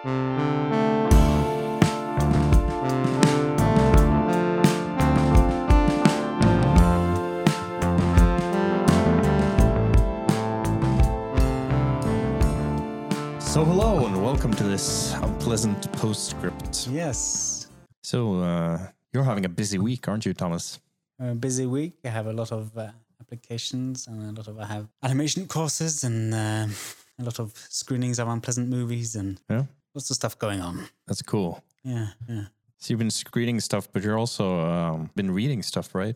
So hello and welcome to this unpleasant postscript. Yes. So you're having a busy week, aren't you, Thomas? A busy week. I have a lot of applications and I have animation courses and a lot of screenings of unpleasant movies and lots of stuff going on. That's cool. Yeah. So you've been screening stuff, but you're also been reading stuff, right?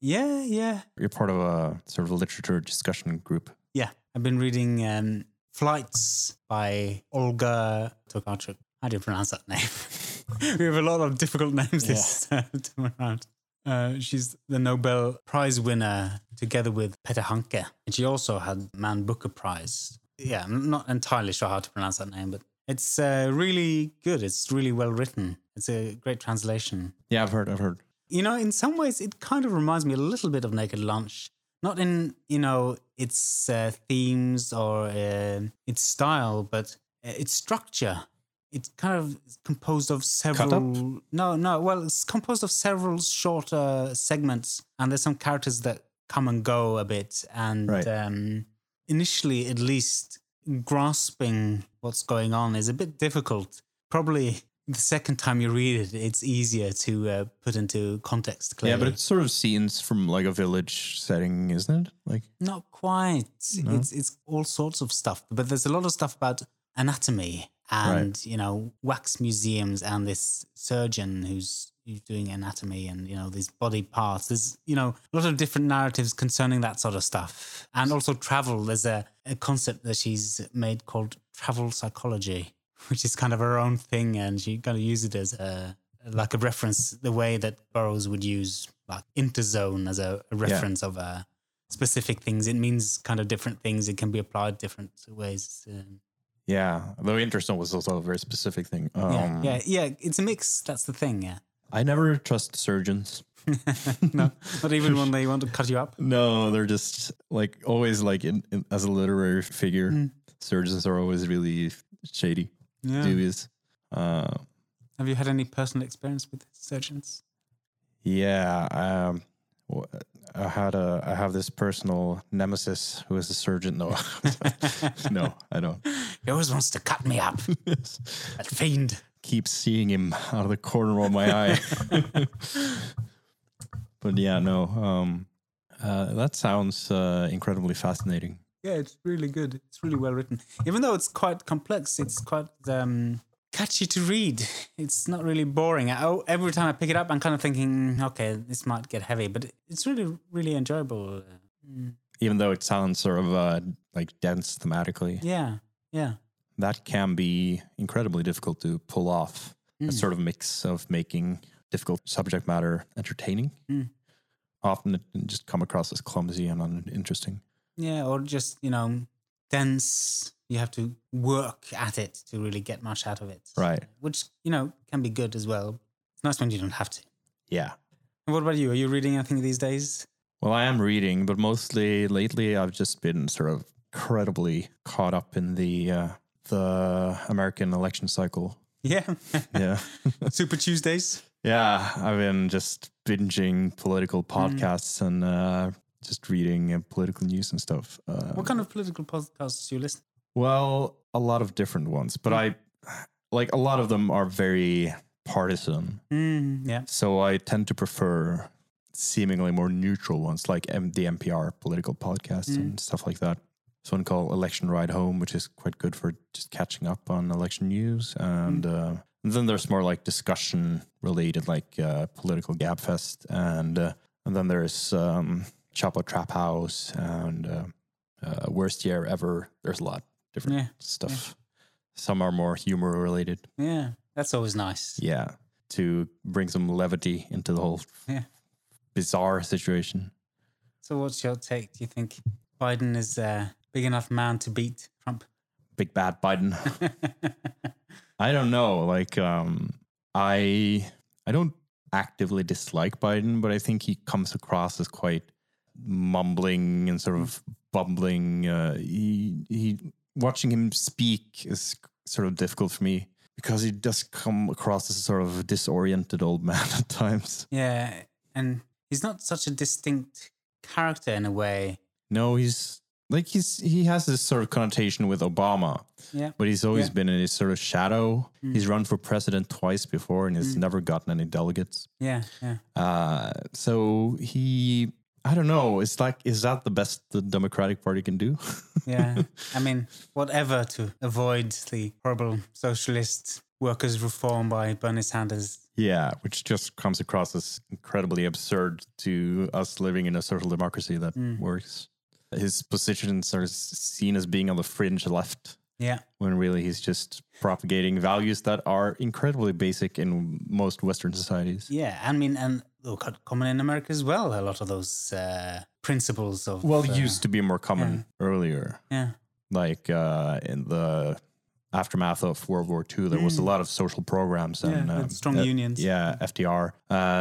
Yeah. You're part of a sort of a literature discussion group. Yeah, I've been reading... Flights by Olga Tokarczuk. How do you pronounce that name? We have a lot of difficult names this time around. She's the Nobel Prize winner together with Peter Hanke. And she also had Man Booker Prize. Yeah, I'm not entirely sure how to pronounce that name, but it's really good. It's really well written. It's a great translation. Yeah, I've heard. You know, in some ways, it kind of reminds me a little bit of Naked Lunch. Not in, you know, its themes or its style, but its structure. It's kind of composed of several... Cut up? No. Well, it's composed of several shorter segments, and there's some characters that come and go a bit. And right. Initially, at least, grasping what's going on is a bit difficult. Probably... The second time you read it, it's easier to put into context, clearly. Yeah, but it's sort of scenes from like a village setting, isn't it? Like not quite. No? It's all sorts of stuff, but there's a lot of stuff about anatomy and right. You know, wax museums and this surgeon who's doing anatomy and you know these body parts. There's you know a lot of different narratives concerning that sort of stuff, and also travel. There's a concept that she's made called travel psychology. Which is kind of her own thing, and she kind of uses it as a reference, the way that Burroughs would use like interzone as a reference of specific things. It means kind of different things. It can be applied different ways. Yeah, though interzone was also a very specific thing. It's a mix. That's the thing. Yeah, I never trust surgeons. No, not even when they want to cut you up. No, they're just like always like in as a literary figure. Mm. Surgeons are always really shady. Yeah. Dubious. Have you had any personal experience with surgeons? Yeah, I have this personal nemesis who is a surgeon. No, no, I don't. He always wants to cut me up. That fiend. Keep seeing him out of the corner of my eye. But yeah, no. That sounds incredibly fascinating. Yeah, it's really good. It's really well written. Even though it's quite complex, it's quite catchy to read. It's not really boring. Every time I pick it up, I'm kind of thinking, okay, this might get heavy, but it's really, really enjoyable. Even though it sounds sort of like dense thematically. Yeah. That can be incredibly difficult to pull off. A sort of mix of making difficult subject matter entertaining. Often it can just come across as clumsy and uninteresting. Yeah, or just, you know, dense. You have to work at it to really get much out of it. Right. Which, you know, can be good as well. It's nice when you don't have to. Yeah. And what about you? Are you reading anything these days? Well, I am reading, but mostly lately I've just been sort of incredibly caught up in the American election cycle. Yeah. Yeah. Super Tuesdays. Yeah. I've been just binging political podcasts and... Just reading political news and stuff. What kind of political podcasts do you listen to? Well, a lot of different ones, but I like a lot of them are very partisan. Yeah. So I tend to prefer seemingly more neutral ones, like the NPR political podcasts and stuff like that. There's one called Election Ride Home, which is quite good for just catching up on election news. And then there's more like discussion related, like political gabfest, and then there's. Chapo Trap House and Worst Year Ever. There's a lot of different stuff. Yeah. Some are more humor related. Yeah, that's always nice. Yeah, to bring some levity into the whole bizarre situation. So what's your take? Do you think Biden is a big enough man to beat Trump? Big bad Biden. I don't know. Like, I don't actively dislike Biden, but I think he comes across as quite... mumbling and sort of bumbling. Watching him speak is sort of difficult for me. because he does come across as a sort of disoriented old man at times. Yeah, and he's not such a distinct character in a way. No, he's like he has this sort of connotation with Obama. Yeah, but he's always been in his sort of shadow. Mm. He's run for president twice before and he's never gotten any delegates. Yeah. So he, I don't know. It's like, is that the best the Democratic Party can do? Yeah. I mean, whatever to avoid the horrible socialist workers' reform by Bernie Sanders. Yeah, which just comes across as incredibly absurd to us living in a social democracy that works. His positions are seen as being on the fringe left. Yeah. When really he's just propagating values that are incredibly basic in most Western societies. Yeah, I mean, and common in America as well, a lot of those principles of... Well, used to be more common earlier. Yeah. Like in the aftermath of World War II, there was a lot of social programs. And strong unions. Yeah, FDR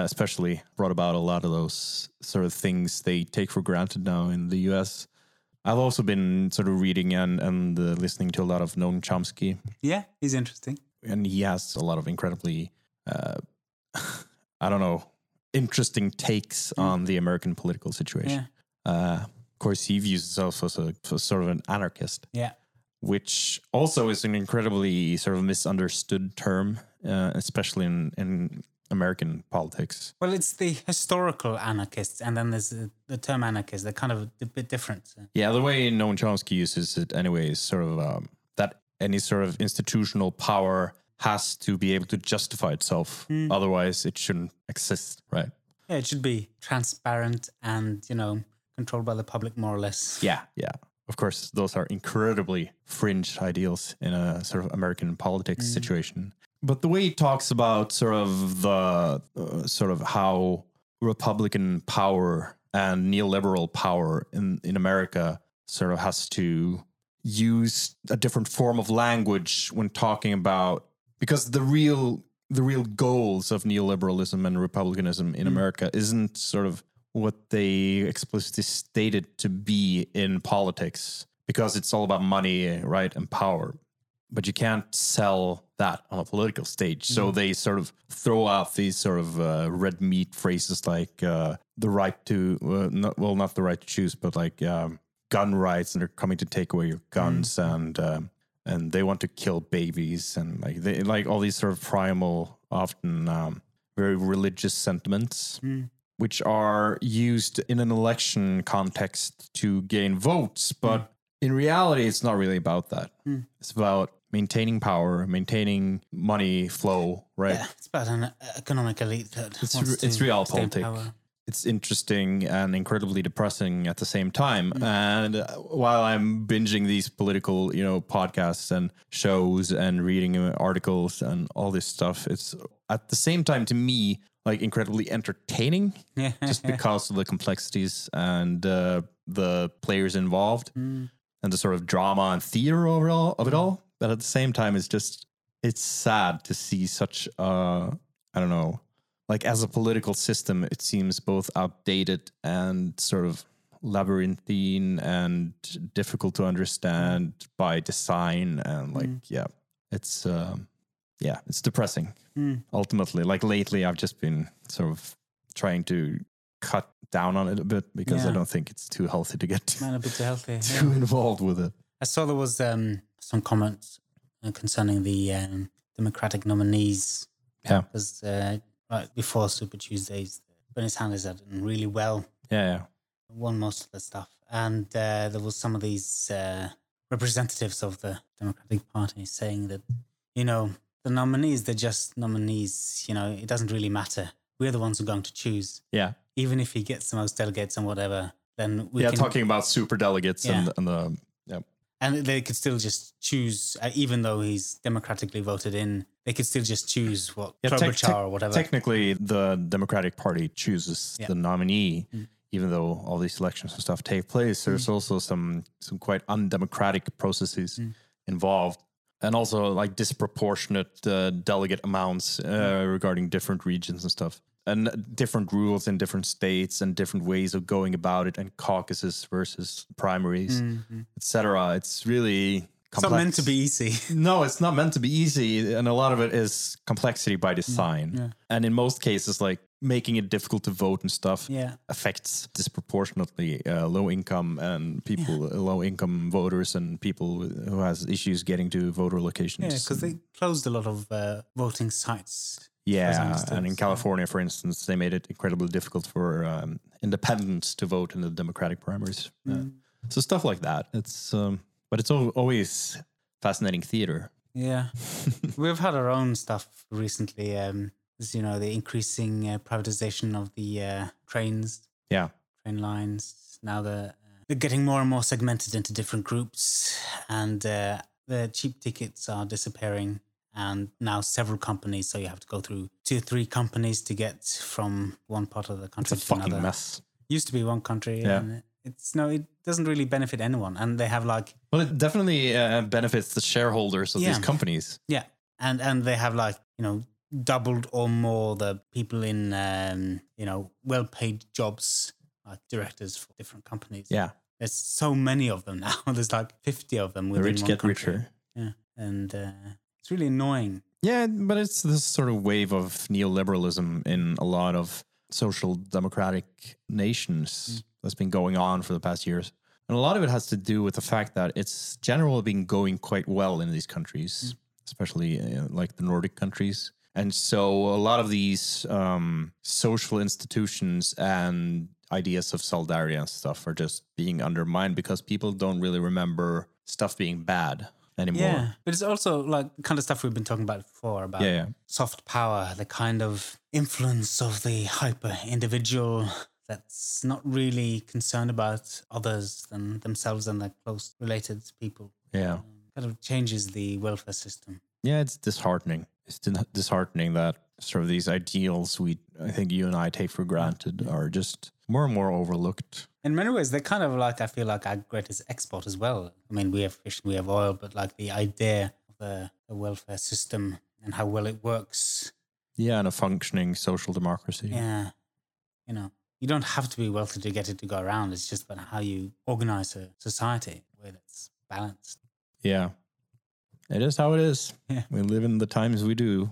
especially brought about a lot of those sort of things they take for granted now in the U.S. I've also been sort of reading and listening to a lot of Noam Chomsky. Yeah, he's interesting. And he has a lot of incredibly, interesting takes on the American political situation. Yeah. Of course, he views himself as a sort of an anarchist. Yeah. Which also is an incredibly sort of misunderstood term, especially in American politics. Well, it's the historical anarchists, and then there's the term anarchist. They're kind of a bit different. Yeah, the way Noam Chomsky uses it anyway is sort of that any sort of institutional power has to be able to justify itself. Mm. Otherwise, it shouldn't exist, right? Yeah, it should be transparent and, controlled by the public more or less. Yeah. Of course, those are incredibly fringe ideals in a sort of American politics situation. But the way he talks about sort of the how Republican power and neoliberal power in America sort of has to use a different form of language when talking about, because the real goals of neoliberalism and republicanism in America isn't sort of what they explicitly stated to be in politics, because it's all about money, right, and power. But you can't sell that on a political stage. So they sort of throw out these sort of red meat phrases like the right to, not the right to choose, but like gun rights, and they're coming to take away your guns and they want to kill babies and like all these sort of primal, often very religious sentiments, which are used in an election context to gain votes. But in reality, it's not really about that. It's about maintaining power, maintaining money flow, right? Yeah, it's about an economic elite that it's realpolitik. It's interesting and incredibly depressing at the same time. And while I'm binging these political, podcasts and shows and reading articles and all this stuff, it's at the same time to me like incredibly entertaining, just because of the complexities and the players involved and the sort of drama and theater overall of it all. But at the same time, it's sad to see such as a political system, it seems both outdated and sort of labyrinthine and difficult to understand by design. And it's depressing. Ultimately, like lately, I've just been sort of trying to cut down on it a bit because I don't think it's too healthy to get too involved with it. I saw there was some comments concerning the Democratic nominees. Yeah. Because right before Super Tuesdays, Bernie Sanders had done really well. Yeah. Won most of the stuff. And there was some of these representatives of the Democratic Party saying that, the nominees, they're just nominees. It doesn't really matter. We're the ones who are going to choose. Yeah. Even if he gets the most delegates and whatever, then we can... Yeah, talking about super delegates and the... Yep. And they could still just choose, even though he's democratically voted in, they could still just choose what Klobuchar or whatever. Technically, the Democratic Party chooses the nominee, even though all these elections and stuff take place. There's also some quite undemocratic processes involved, and also like disproportionate delegate amounts regarding different regions and stuff. And different rules in different states and different ways of going about it, and caucuses versus primaries, etc. It's really complex. It's not meant to be easy. No, it's not meant to be easy. And a lot of it is complexity by design. Yeah. And in most cases, like making it difficult to vote and stuff affects disproportionately low income and people, low income voters and people who has issues getting to voter locations. Yeah, because they closed a lot of voting sites. Yeah, and in California, for instance, they made it incredibly difficult for independents to vote in the Democratic primaries. Mm. So stuff like that. It's but it's always fascinating theater. Yeah, we've had our own stuff recently. You know, the increasing privatization of the trains. Yeah, train lines. Now they're getting more and more segmented into different groups, and the cheap tickets are disappearing. And now several companies, so you have to go through 2 or 3 companies to get from one part of the country to another. It's a fucking mess. Used to be one country. Yeah. And it doesn't really benefit anyone. And they have like... Well, it definitely benefits the shareholders of these companies. Yeah. And they have like, you know, doubled or more the people in, you know, well-paid jobs, like directors for different companies. Yeah. There's so many of them now. There's like 50 of them within one country. The rich get richer. Yeah. And... it's really annoying. Yeah, but it's this sort of wave of neoliberalism in a lot of social democratic nations that's been going on for the past years. And a lot of it has to do with the fact that it's generally been going quite well in these countries, especially like the Nordic countries. And so a lot of these social institutions and ideas of solidarity and stuff are just being undermined because people don't really remember stuff being bad anymore. Yeah, but it's also like kind of stuff we've been talking about before, about soft power, the kind of influence of the hyper-individual that's not really concerned about others than themselves and their close related people. Yeah. Kind of changes the welfare system. Yeah, it's disheartening. It's disheartening that sort of these ideals I think you and I take for granted are just more and more overlooked. In many ways, they're kind of like, I feel like our greatest export as well. I mean, we have fish, we have oil, but like the idea of the welfare system and how well it works. Yeah, and a functioning social democracy. Yeah. You know, you don't have to be wealthy to get it to go around. It's just about how you organize a society where it's balanced. Yeah. It is how it is. Yeah. We live in the times we do.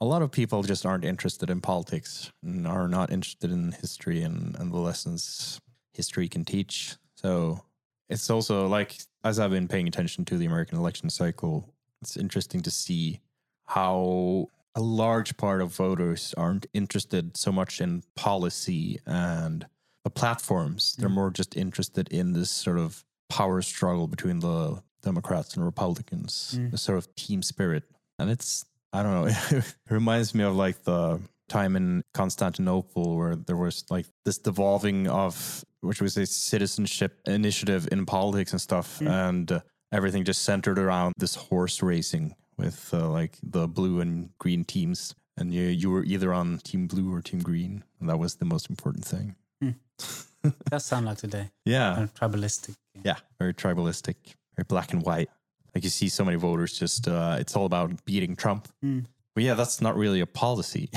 A lot of people just aren't interested in politics and are not interested in history and the lessons history can teach. So it's also like, as I've been paying attention to the American election cycle, it's interesting to see how a large part of voters aren't interested so much in policy and the platforms. They're more just interested in this sort of power struggle between the Democrats and Republicans, the sort of team spirit. And it's... I don't know. It reminds me of like the time in Constantinople where there was like this devolving of, which was a citizenship initiative in politics and stuff. And everything just centered around this horse racing with like the blue and green teams. And you were either on team blue or team green. And that was the most important thing. That sounds like today. Yeah. Kind of tribalistic. Yeah. Very tribalistic. Very black and white. Like you see so many voters just, it's all about beating Trump. But yeah, that's not really a policy.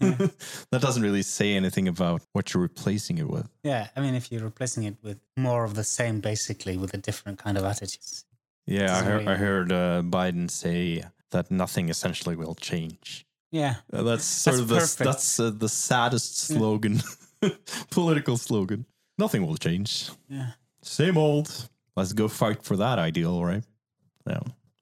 That doesn't really say anything about what you're replacing it with. Yeah, I mean, if you're replacing it with more of the same, basically, with a different kind of attitudes. Yeah, I heard Biden say that nothing essentially will change. Yeah. That's the saddest slogan, political slogan. Nothing will change. Yeah. Same old. Let's go fight for that ideal, right? Yeah,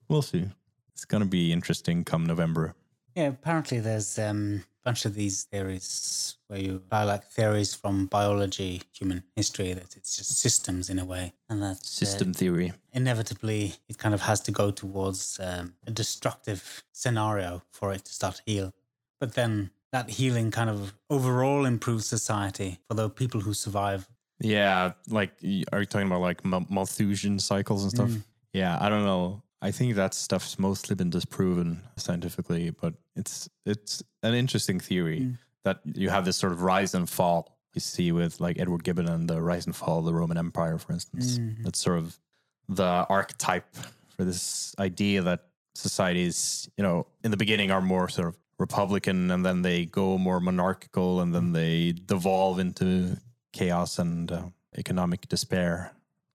we'll see. It's going to be interesting come November. Yeah, apparently there's a bunch of these theories where you buy like theories from biology, human history, that it's just systems in a way. And that system theory. Inevitably, it kind of has to go towards a destructive scenario for it to start to heal. But then that healing kind of overall improves society for the people who survive. Yeah, like, are you talking about like Malthusian cycles and stuff? Yeah, I don't know. I think that stuff's mostly been disproven scientifically, but it's an interesting theory that you have this sort of rise and fall you see with like Edward Gibbon and the rise and fall of the Roman Empire, for instance. That's sort of the archetype for this idea that societies, you know, in the beginning are more sort of republican and then they go more monarchical and then they devolve into chaos and economic despair.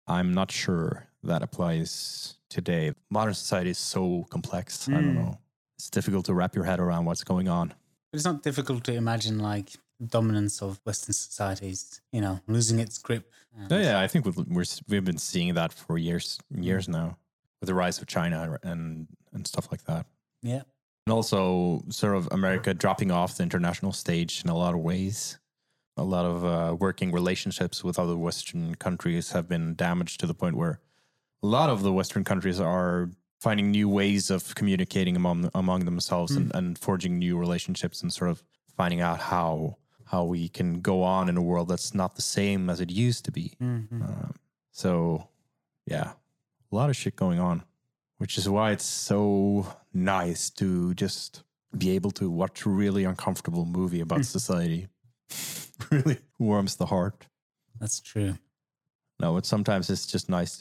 I'm not sure that applies today. Modern society is so complex. I don't know. It's difficult to wrap your head around what's going on. It's not difficult to imagine, like, dominance of Western societies, you know, losing its grip. Yeah, I think we've been seeing that for years now with the rise of China and stuff like that. Yeah. And also sort of America dropping off the international stage in a lot of ways. A lot of working relationships with other Western countries have been damaged to the point where a lot of the Western countries are finding new ways of communicating among themselves and forging new relationships and sort of finding out how we can go on in a world that's not the same as it used to be. Mm-hmm. So, yeah, a lot of shit going on, which is why it's so nice to just be able to watch a really uncomfortable movie about society. Really warms the heart. That's true. No, but sometimes it's just nice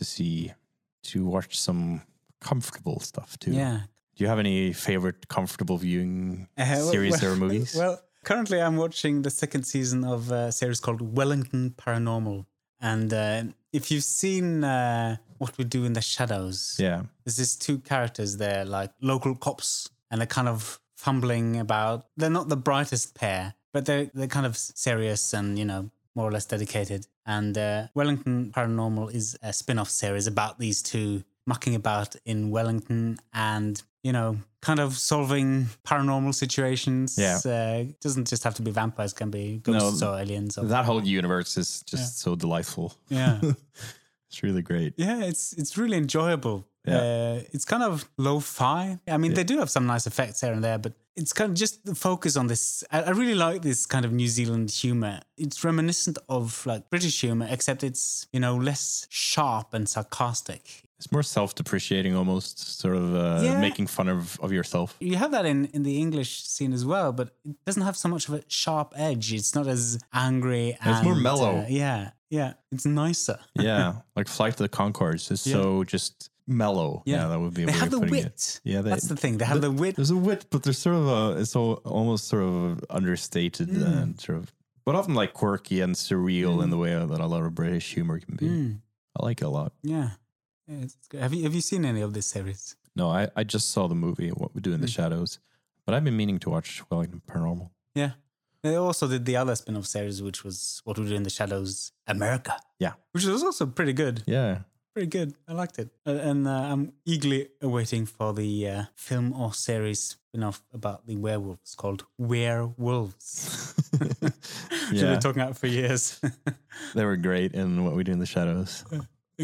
to watch some comfortable stuff too. Yeah. Do you have any favorite comfortable viewing series or movies? Well, currently I'm watching the second season of a series called Wellington Paranormal. And if you've seen What We Do in the Shadows, yeah, there's these two characters there, like local cops, and they're kind of fumbling about. They're not the brightest pair, but they're kind of serious and, you know, more or less dedicated. And Wellington Paranormal is a spin-off series about these two mucking about in Wellington and, you know, kind of solving paranormal situations. Yeah. It doesn't just have to be vampires, it can be ghosts or aliens. That whole universe is just so delightful. Yeah. It's really great. Yeah, it's really enjoyable. Yeah. It's kind of lo-fi. I mean, they do have some nice effects here and there, but it's kind of just the focus on this. I really like this kind of New Zealand humor. It's reminiscent of like British humor, except it's, you know, less sharp and sarcastic. It's more self-depreciating almost, sort of making fun of yourself. You have that in the English scene as well, but it doesn't have so much of a sharp edge. It's not as angry. It's more mellow. Yeah, it's nicer. Yeah, like Flight of the Concords is so just mellow. Yeah, that would be a way of putting it. Yeah, that's the thing. They have the wit. There's a wit, but there's sort of almost sort of understated and sort of, but often like quirky and surreal in the way that a lot of British humor can be. I like it a lot. Yeah. Yeah, it's good. Have you seen any of this series? No, I just saw the movie What We Do in the Shadows, but I've been meaning to watch Wellington Paranormal. Yeah. They also did the other spin-off series, which was What We Do in the Shadows, America. Yeah. Which was also pretty good. Yeah. Pretty good. I liked it. And I'm eagerly awaiting for the film or series spin-off about the werewolves called Werewolves. Which I've been talking about for years. They were great in What We Do in the Shadows. Yeah.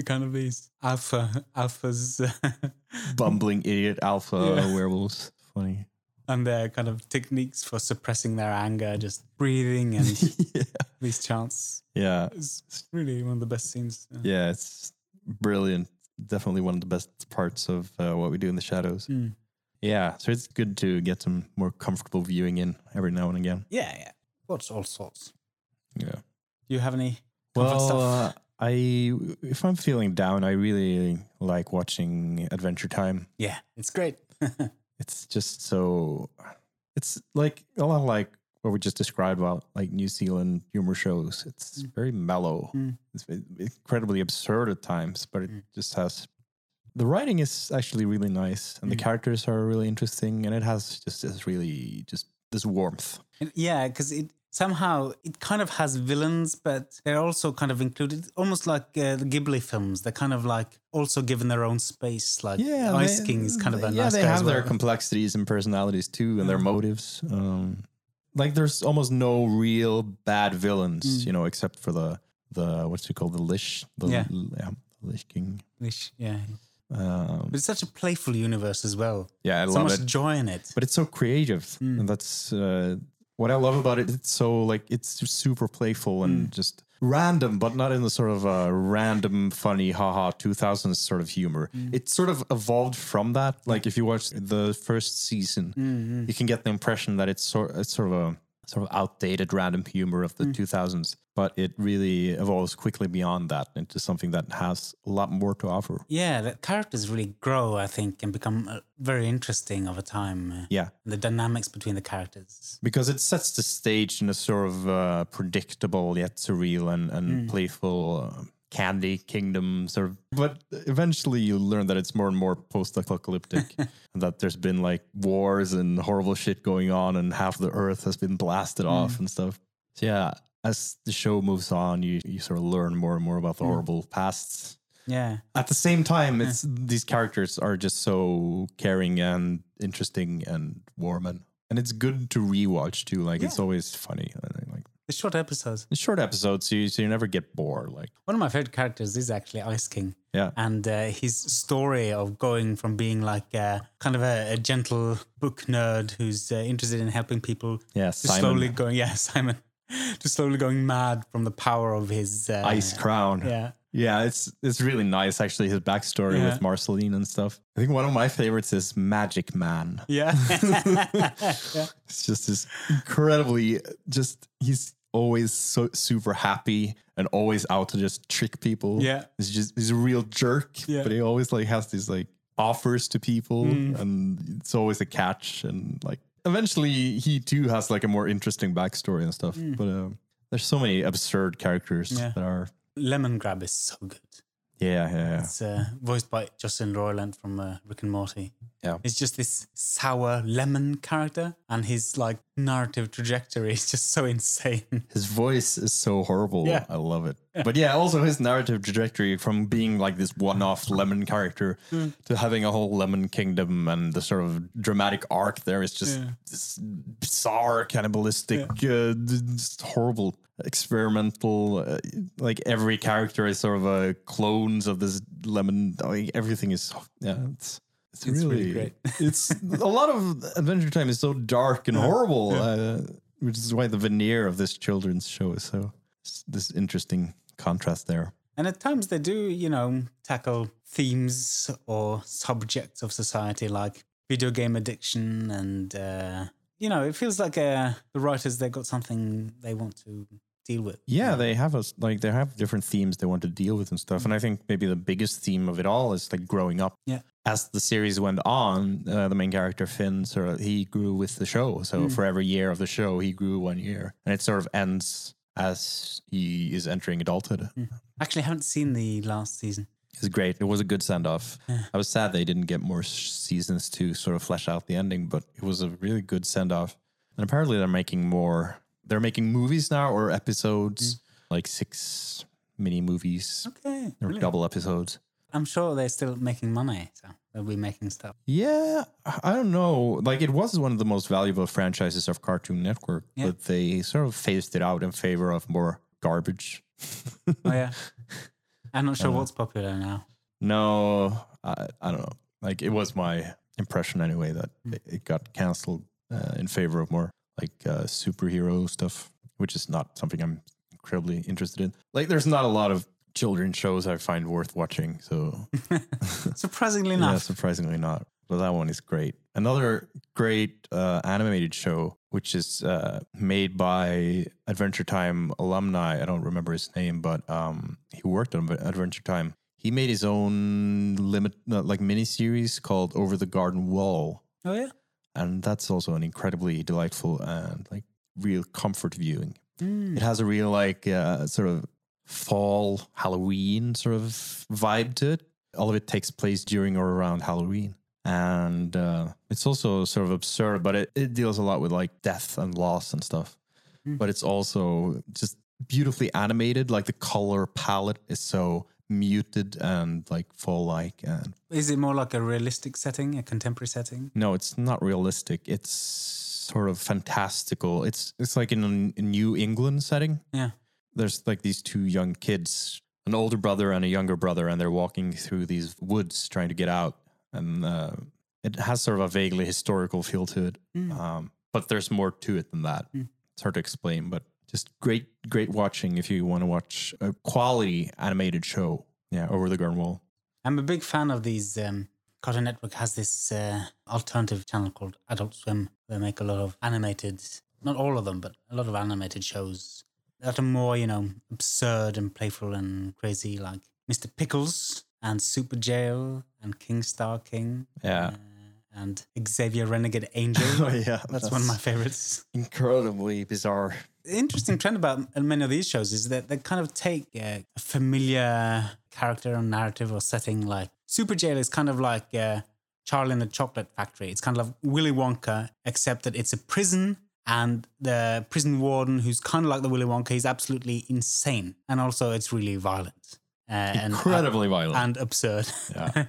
Kind of these alphas. Bumbling idiot alpha werewolves. Funny. And their kind of techniques for suppressing their anger, just breathing and these chants. Yeah. It's really one of the best scenes. Yeah, it's brilliant. Definitely one of the best parts of What We Do in the Shadows. Mm. Yeah, so it's good to get some more comfortable viewing in every now and again. Yeah. Watch all sorts. Yeah. Do you have any comfort stuff? If I'm feeling down, I really like watching Adventure Time. Yeah, it's great. It's just so, it's like a lot like what we just described about like New Zealand humor shows. It's very mellow. It's incredibly absurd at times, but it just has, the writing is actually really nice and the characters are really interesting and it has just this really, just this warmth. And yeah, because somehow it kind of has villains, but they're also kind of included, almost like the Ghibli films. They're kind of like also given their own space, like Ice King is kind of a nice guy. Yeah, they have their complexities and personalities too, and their motives. Like there's almost no real bad villains, you know, except for the what's he called, the Lich? Lich King. Lich, yeah. But it's such a playful universe as well. Yeah, I love it. So much joy in it. But it's so creative, and that's... what I love about it, it's so like, it's super playful and just random, but not in the sort of random, funny, haha, 2000s sort of humor. It sort of evolved from that. Like if you watch the first season, you can get the impression that it's sort of outdated random humor of the 2000s, but it really evolves quickly beyond that into something that has a lot more to offer. Yeah, the characters really grow, I think, and become very interesting over time. Yeah. The dynamics between the characters. Because it sets the stage in a sort of predictable yet surreal and playful candy kingdom sort of, but eventually you learn that it's more and more post-apocalyptic and that there's been like wars and horrible shit going on and half the earth has been blasted off and stuff. So yeah, as the show moves on, you sort of learn more and more about the horrible pasts. Yeah. At the same time, it's these characters are just so caring and interesting and warm, and it's good to rewatch too. Like it's always funny. It's short episodes. So you never get bored. Like one of my favorite characters is actually Ice King. Yeah. And his story of going from being like kind of a gentle book nerd who's interested in helping people. Yeah, Simon. To slowly going mad from the power of his... ice crown. Yeah. Yeah, it's really nice, actually, his backstory with Marceline and stuff. I think one of my favorites is Magic Man. Yeah. It's just this incredibly, he's always so super happy and always out to just trick people. Yeah. He's a real jerk, but he always like has these like offers to people and it's always a catch. And like eventually he too has like a more interesting backstory and stuff. But there's so many absurd characters that are... Lemon Grab is so good. Yeah. It's voiced by Justin Roiland from Rick and Morty. Yeah. It's just this sour lemon character, and his like narrative trajectory is just so insane. His voice is so horrible. Yeah. I love it. Yeah. But yeah, also his narrative trajectory from being like this one-off lemon character to having a whole lemon kingdom and the sort of dramatic arc there is just this bizarre, cannibalistic, just horrible. Experimental, like every character is sort of a clones of this lemon. Like everything is, it's really great. It's a lot of Adventure Time is so dark and horrible, which is why the veneer of this children's show is so this interesting contrast there. And at times they do, tackle themes or subjects of society like video game addiction and, it feels like the writers, they've got something they want to deal with. Yeah, they have different themes they want to deal with and stuff. And I think maybe the biggest theme of it all is like growing up. Yeah. As the series went on, the main character Finn, sort of, he grew with the show. So for every year of the show, he grew 1 year, and it sort of ends as he is entering adulthood. Actually, I haven't seen the last season. It's great. It was a good send-off. Yeah. I was sad they didn't get more seasons to sort of flesh out the ending, but it was a really good send-off. And apparently they're making more. They're making movies now, or episodes, like 6 mini movies. Okay. Or double episodes. I'm sure they're still making money, so they'll be making stuff. Yeah, I don't know. Like, it was one of the most valuable franchises of Cartoon Network, but they sort of phased it out in favor of more garbage. Oh, yeah. I'm not sure what's popular now. No, I don't know. Like, it was my impression anyway that it got canceled in favor of more like superhero stuff, which is not something I'm incredibly interested in. Like, there's not a lot of children's shows I find worth watching. So surprisingly not. Yeah, surprisingly not. But that one is great. Another great animated show, which is made by Adventure Time alumni. I don't remember his name, but he worked on Adventure Time. He made his own miniseries called Over the Garden Wall. Oh, yeah. And that's also an incredibly delightful and like real comfort viewing. It has a real like sort of fall Halloween sort of vibe to it. All of it takes place during or around Halloween. And it's also sort of absurd, but it deals a lot with like death and loss and stuff. But it's also just beautifully animated. Like the color palette is so muted and like fall-like. And is it more like a realistic setting, a contemporary setting? No, it's not realistic. It's sort of fantastical. It's like in a New England setting. Yeah. There's like these two young kids, an older brother and a younger brother, and they're walking through these woods trying to get out. And it has sort of a vaguely historical feel to it. But there's more to it than that. It's hard to explain, but just great, great watching if you want to watch a quality animated show. Yeah, Over the Garden Wall. I'm a big fan of these. Cartoon Network has this alternative channel called Adult Swim. They make a lot of animated, not all of them, but a lot of animated shows that are more, absurd and playful and crazy, like Mr. Pickles and Superjail and King Star King. Yeah. And Xavier Renegade Angel. Oh, yeah. That's one of my favorites. Incredibly bizarre The interesting trend about many of these shows is that they kind of take a familiar character or narrative or setting. Like Superjail is kind of like Charlie and the Chocolate Factory. It's kind of like Willy Wonka, except that it's a prison, and the prison warden, who's kind of like the Willy Wonka, he's absolutely insane. And also it's really violent. Incredibly violent. And absurd. Yeah.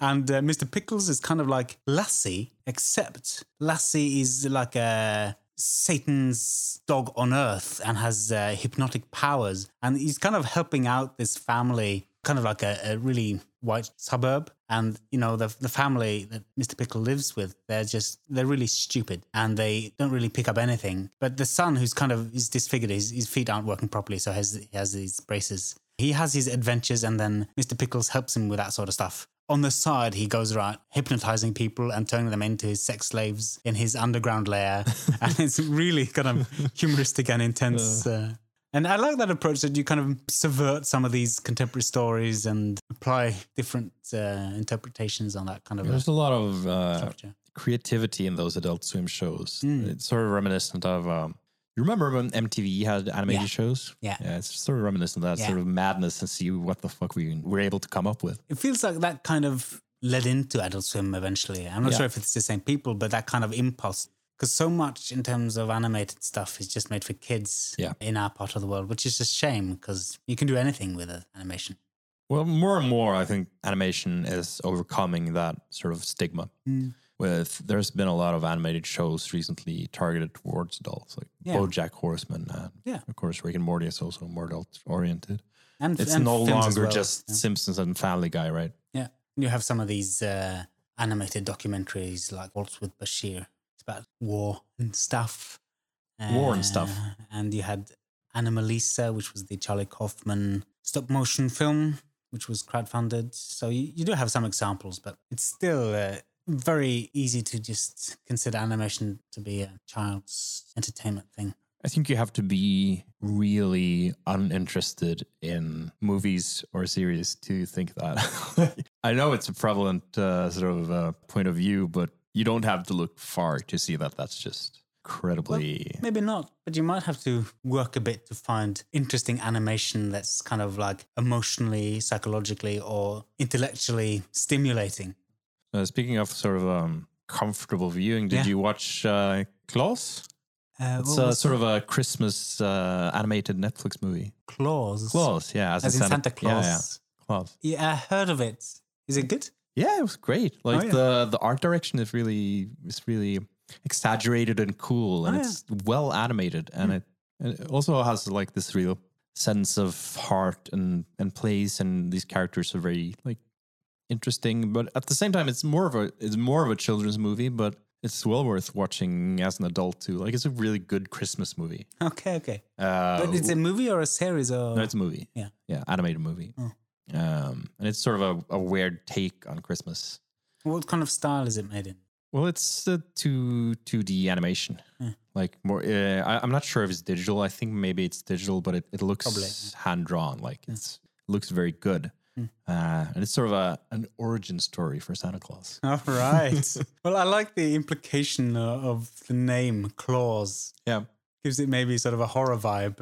And Mr. Pickles is kind of like Lassie, except Lassie is like a Satan's dog on earth and has hypnotic powers. And he's kind of helping out this family, kind of like a really white suburb. And, you know, the family that Mr. Pickle lives with, they're really stupid and they don't really pick up anything. But the son, who's kind of is disfigured, his feet aren't working properly, so he has these braces. He has his adventures, and then Mr. Pickles helps him with that sort of stuff. On the side, he goes around hypnotizing people and turning them into his sex slaves in his underground lair. And it's really kind of humoristic and intense. And I like that approach, that you kind of subvert some of these contemporary stories and apply different interpretations on that kind of... There's a lot of creativity in those Adult Swim shows. Mm. It's sort of reminiscent of... You remember when MTV had animated shows? Yeah. Yeah. It's sort of reminiscent of that sort of madness, and see what the fuck we were able to come up with. It feels like that kind of led into Adult Swim eventually. I'm not sure if it's the same people, but that kind of impulse. Because so much in terms of animated stuff is just made for kids in our part of the world, which is a shame because you can do anything with animation. Well, more and more, I think animation is overcoming that sort of stigma. Mm. There's been a lot of animated shows recently targeted towards adults, like BoJack Horseman, and of course Rick and Morty is also more adult oriented. And it's no longer just Simpsons and Family Guy, right? Yeah, you have some of these animated documentaries like Waltz with Bashir. It's about war and stuff. And you had Animalisa, which was the Charlie Kaufman stop motion film, which was crowdfunded. So you do have some examples, but it's still. Very easy to just consider animation to be a child's entertainment thing. I think you have to be really uninterested in movies or series to think that. I know it's a prevalent point of view, but you don't have to look far to see that that's just incredibly... Well, maybe not, but you might have to work a bit to find interesting animation that's kind of like emotionally, psychologically, or intellectually stimulating. Speaking of sort of comfortable viewing, did you watch Klaus? It's sort of a Christmas animated Netflix movie. Klaus? Klaus, yeah. As in Santa Claus. Yeah, Klaus. Yeah, I heard of it. Is it good? Yeah, it was great. Like the art direction is really exaggerated and cool, and it's well animated, and it also has like this real sense of heart and place, and these characters are very like interesting, but at the same time it's more of a children's movie, but it's well worth watching as an adult too. Like, it's a really good Christmas movie. Okay. But it's a movie or a series? Or... No, it's a movie. Yeah, animated movie. Oh. And it's sort of a weird take on Christmas. What kind of style is it made in? Well, it's a 2D animation. Like more. I'm not sure if it's digital. I think maybe it's digital, but it looks hand drawn. Like it looks very good. And it's sort of an origin story for Santa Claus. All right. Well, I like the implication of the name Claus. Yeah. Gives it maybe sort of a horror vibe.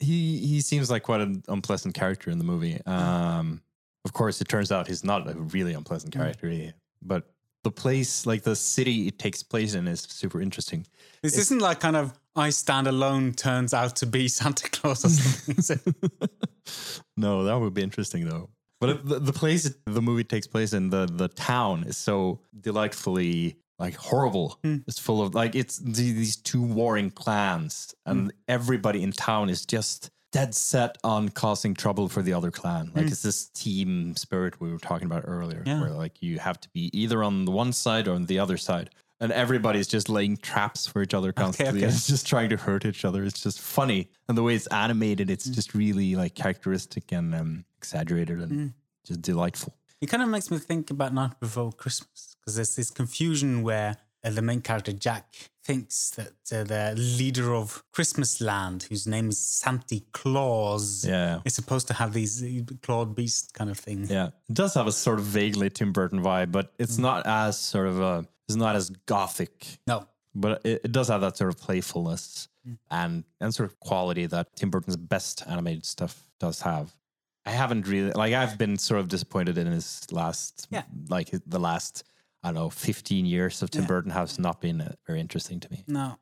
He seems like quite an unpleasant character in the movie. Of course, it turns out he's not a really unpleasant character. Mm. But the place, like the city it takes place in, is super interesting. This isn't like kind of I Stand Alone turns out to be Santa Claus or something, is it? No, that would be interesting though. But the place the movie takes place in, the town, is so delightfully like horrible. Mm. It's full of like these two warring clans, and everybody in town is just dead set on causing trouble for the other clan. Like it's this team spirit we were talking about earlier, where like you have to be either on the one side or on the other side. And everybody's just laying traps for each other constantly. Okay. It's just trying to hurt each other. It's just funny. And the way it's animated, it's just really like characteristic and exaggerated and just delightful. It kind of makes me think about Night Before Christmas, because there's this confusion where the main character, Jack, thinks that the leader of Christmas land, whose name is Santa Claus, is supposed to have these clawed beast kind of thing. Yeah, it does have a sort of vaguely Tim Burton vibe, but it's not as sort of a... It's not as gothic. No. But it does have that sort of playfulness. and sort of quality that Tim Burton's best animated stuff does have. I haven't really, like, I've been sort of disappointed in his last, like the last, I don't know, 15 years of Tim Burton has not been very interesting to me. No.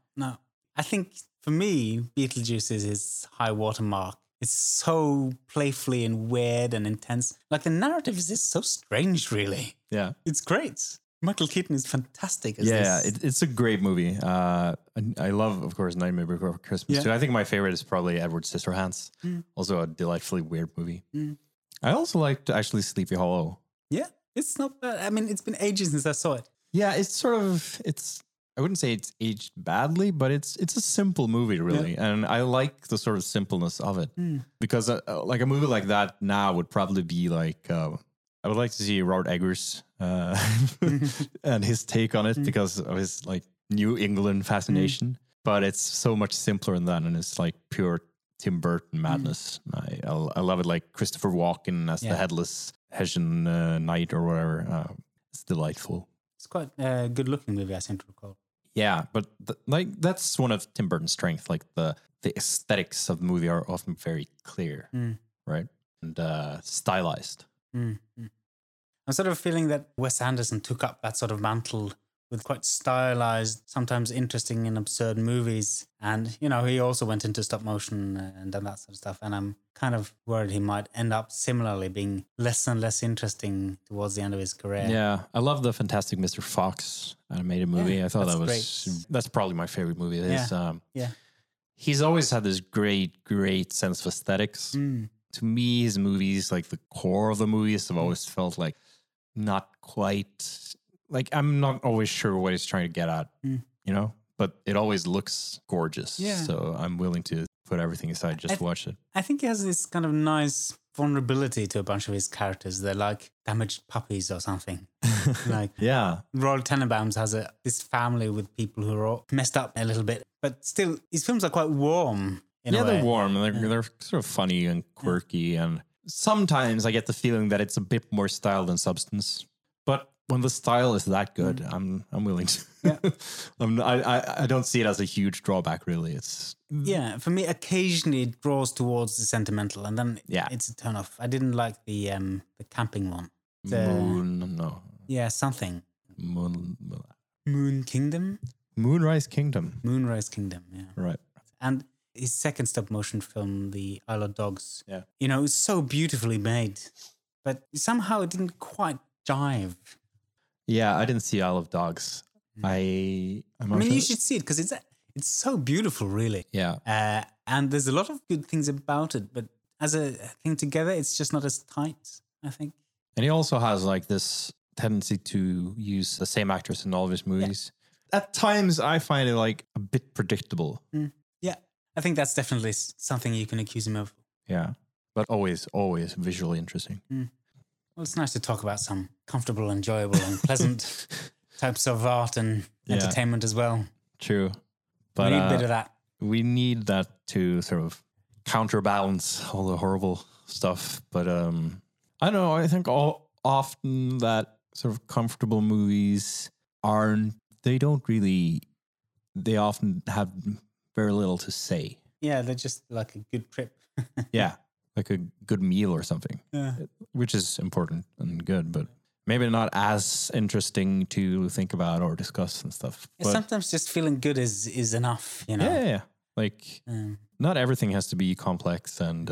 I think for me, Beetlejuice is his high watermark. It's so playfully and weird and intense. Like, the narrative is just so strange, really. Yeah. It's great. Michael Keaton is fantastic as this. It's a great movie. I love, of course, Nightmare Before Christmas too. I think my favorite is probably Edward Scissorhands. Also a delightfully weird movie. I also liked, actually, Sleepy Hollow. Yeah, it's not bad. I mean, it's been ages since I saw it. Yeah, it's sort of, it's, I wouldn't say it's aged badly, but it's a simple movie, really. Yeah. And I like the sort of simpleness of it. Because like a movie like that now would probably be like, I would like to see Robert Eggers and his take on it because of his like New England fascination. But it's so much simpler than that, and it's like pure Tim Burton madness. I love it, like Christopher Walken as the headless Hessian knight or whatever. It's delightful. It's quite a good-looking movie, I seem to recall. Yeah, but like that's one of Tim Burton's strengths. Like the aesthetics of the movie are often very clear, right? And stylized. I'm sort of feeling that Wes Anderson took up that sort of mantle with quite stylized, sometimes interesting and absurd movies. And, you know, he also went into stop motion and done that sort of stuff. And I'm kind of worried he might end up similarly being less and less interesting towards the end of his career. Yeah. I love the Fantastic Mr. Fox animated movie. I thought that was great. That's probably my favorite movie of his. He's always had this great, great sense of aesthetics. To me, his movies, like the core of the movies, have always felt like not quite... Like, I'm not always sure what he's trying to get at, you know? But it always looks gorgeous. Yeah. So I'm willing to put everything aside, just watch it. I think he has this kind of nice vulnerability to a bunch of his characters. They're like damaged puppies or something. Like, yeah. Royal Tenenbaums has this family with people who are all messed up a little bit. But still, his films are quite warm in a way. They're warm. They're sort of funny and quirky. And sometimes I get the feeling that it's a bit more style than substance. But... when the style is that good, I'm willing to. I don't see it as a huge drawback, really. It's for me, occasionally it draws towards the sentimental, and then it's a turnoff. I didn't like the camping one. Moon, no. Yeah, something. Moon Kingdom. Moonrise Kingdom. Yeah. Right. And his second stop motion film, The Isle of Dogs. Yeah. You know, it's so beautifully made, but somehow it didn't quite jive. Yeah, I didn't see Isle of Dogs. I mean, you should see it because it's so beautiful, really. Yeah. And there's a lot of good things about it, but as a thing together, it's just not as tight, I think. And he also has like this tendency to use the same actress in all of his movies. Yeah. At times, I find it like a bit predictable. Yeah, I think that's definitely something you can accuse him of. Yeah, but always visually interesting. Well, it's nice to talk about some comfortable, enjoyable, and pleasant types of art and entertainment as well. True. But we need a bit of that. We need that to sort of counterbalance all the horrible stuff. But I don't know. I think often that sort of comfortable movies they often have very little to say. Yeah, they're just like a good trip. Yeah. Like a good meal or something, which is important and good, but maybe not as interesting to think about or discuss and stuff. Yeah, but sometimes just feeling good is enough, you know? Yeah. Like not everything has to be complex and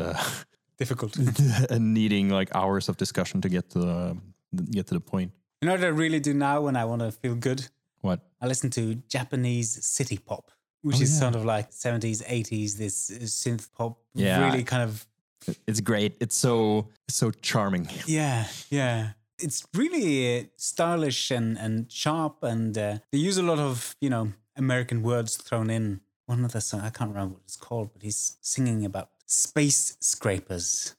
difficult and needing like hours of discussion to get to the point. You know what I really do now when I want to feel good? What? I listen to Japanese city pop, which is sort of like 70s, 80s, this synth pop, really kind of... It's great. It's so charming. Yeah. It's really stylish and sharp, and they use a lot of, you know, American words thrown in. One of the songs, I can't remember what it's called, but he's singing about space scrapers.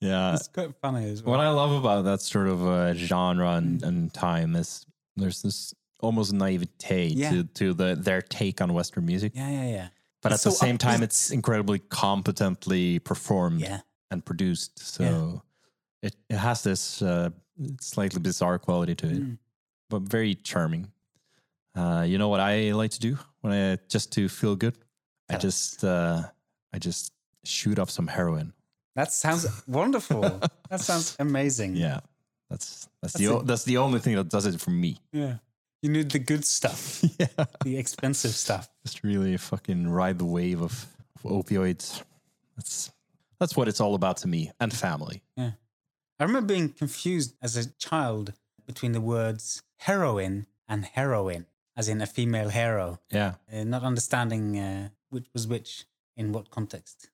Yeah. It's quite funny as well. What I love about that sort of genre and time is there's this almost naivete to their take on Western music. Yeah. But it's at the same time, it's incredibly competently performed and produced. So it has this slightly bizarre quality to it, but very charming. You know what I like to do when I just to feel good? I just shoot off some heroin. That sounds wonderful. That sounds amazing. Yeah, that's the only thing that does it for me. Yeah, you need the good stuff. Yeah, the expensive stuff. Just really fucking ride the wave of opioids. That's what it's all about to me and family. Yeah, I remember being confused as a child between the words heroin and heroine, as in a female hero. Yeah, not understanding which was which in what context.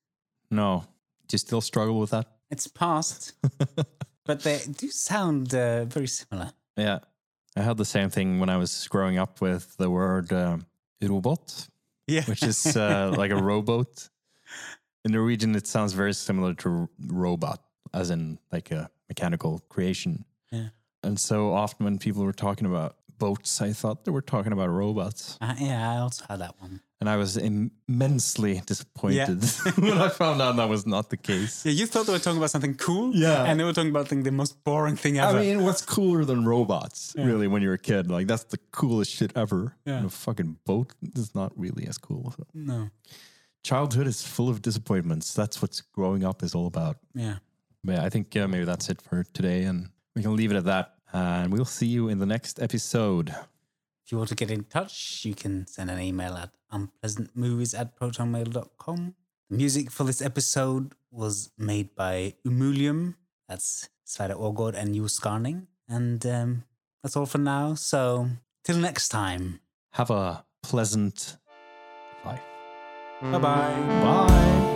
No. Do you still struggle with that? It's past, but they do sound very similar. Yeah. I had the same thing when I was growing up with the word robot, which is like a rowboat. In Norwegian, it sounds very similar to robot, as in like a mechanical creation. Yeah. And so often when people were talking about boats, I thought they were talking about robots. Yeah, I also had that one. And I was immensely disappointed when I found out that was not the case. Yeah, you thought they were talking about something cool, and they were talking about the most boring thing ever. I mean, what's cooler than robots, really, when you're a kid? Like, that's the coolest shit ever. Yeah. And a fucking boat is not really as cool. So. No. Childhood is full of disappointments. That's what growing up is all about. Yeah. But yeah, I think maybe that's it for today, and we can leave it at that. And we'll see you in the next episode. If you want to get in touch, you can send an email at unpleasantmovies@protonmail.com. The music for this episode was made by Umulium. That's Sverre Aagaard and Jo Skarning. And that's all for now. So till next time. Have a pleasant life. Bye-bye. Bye.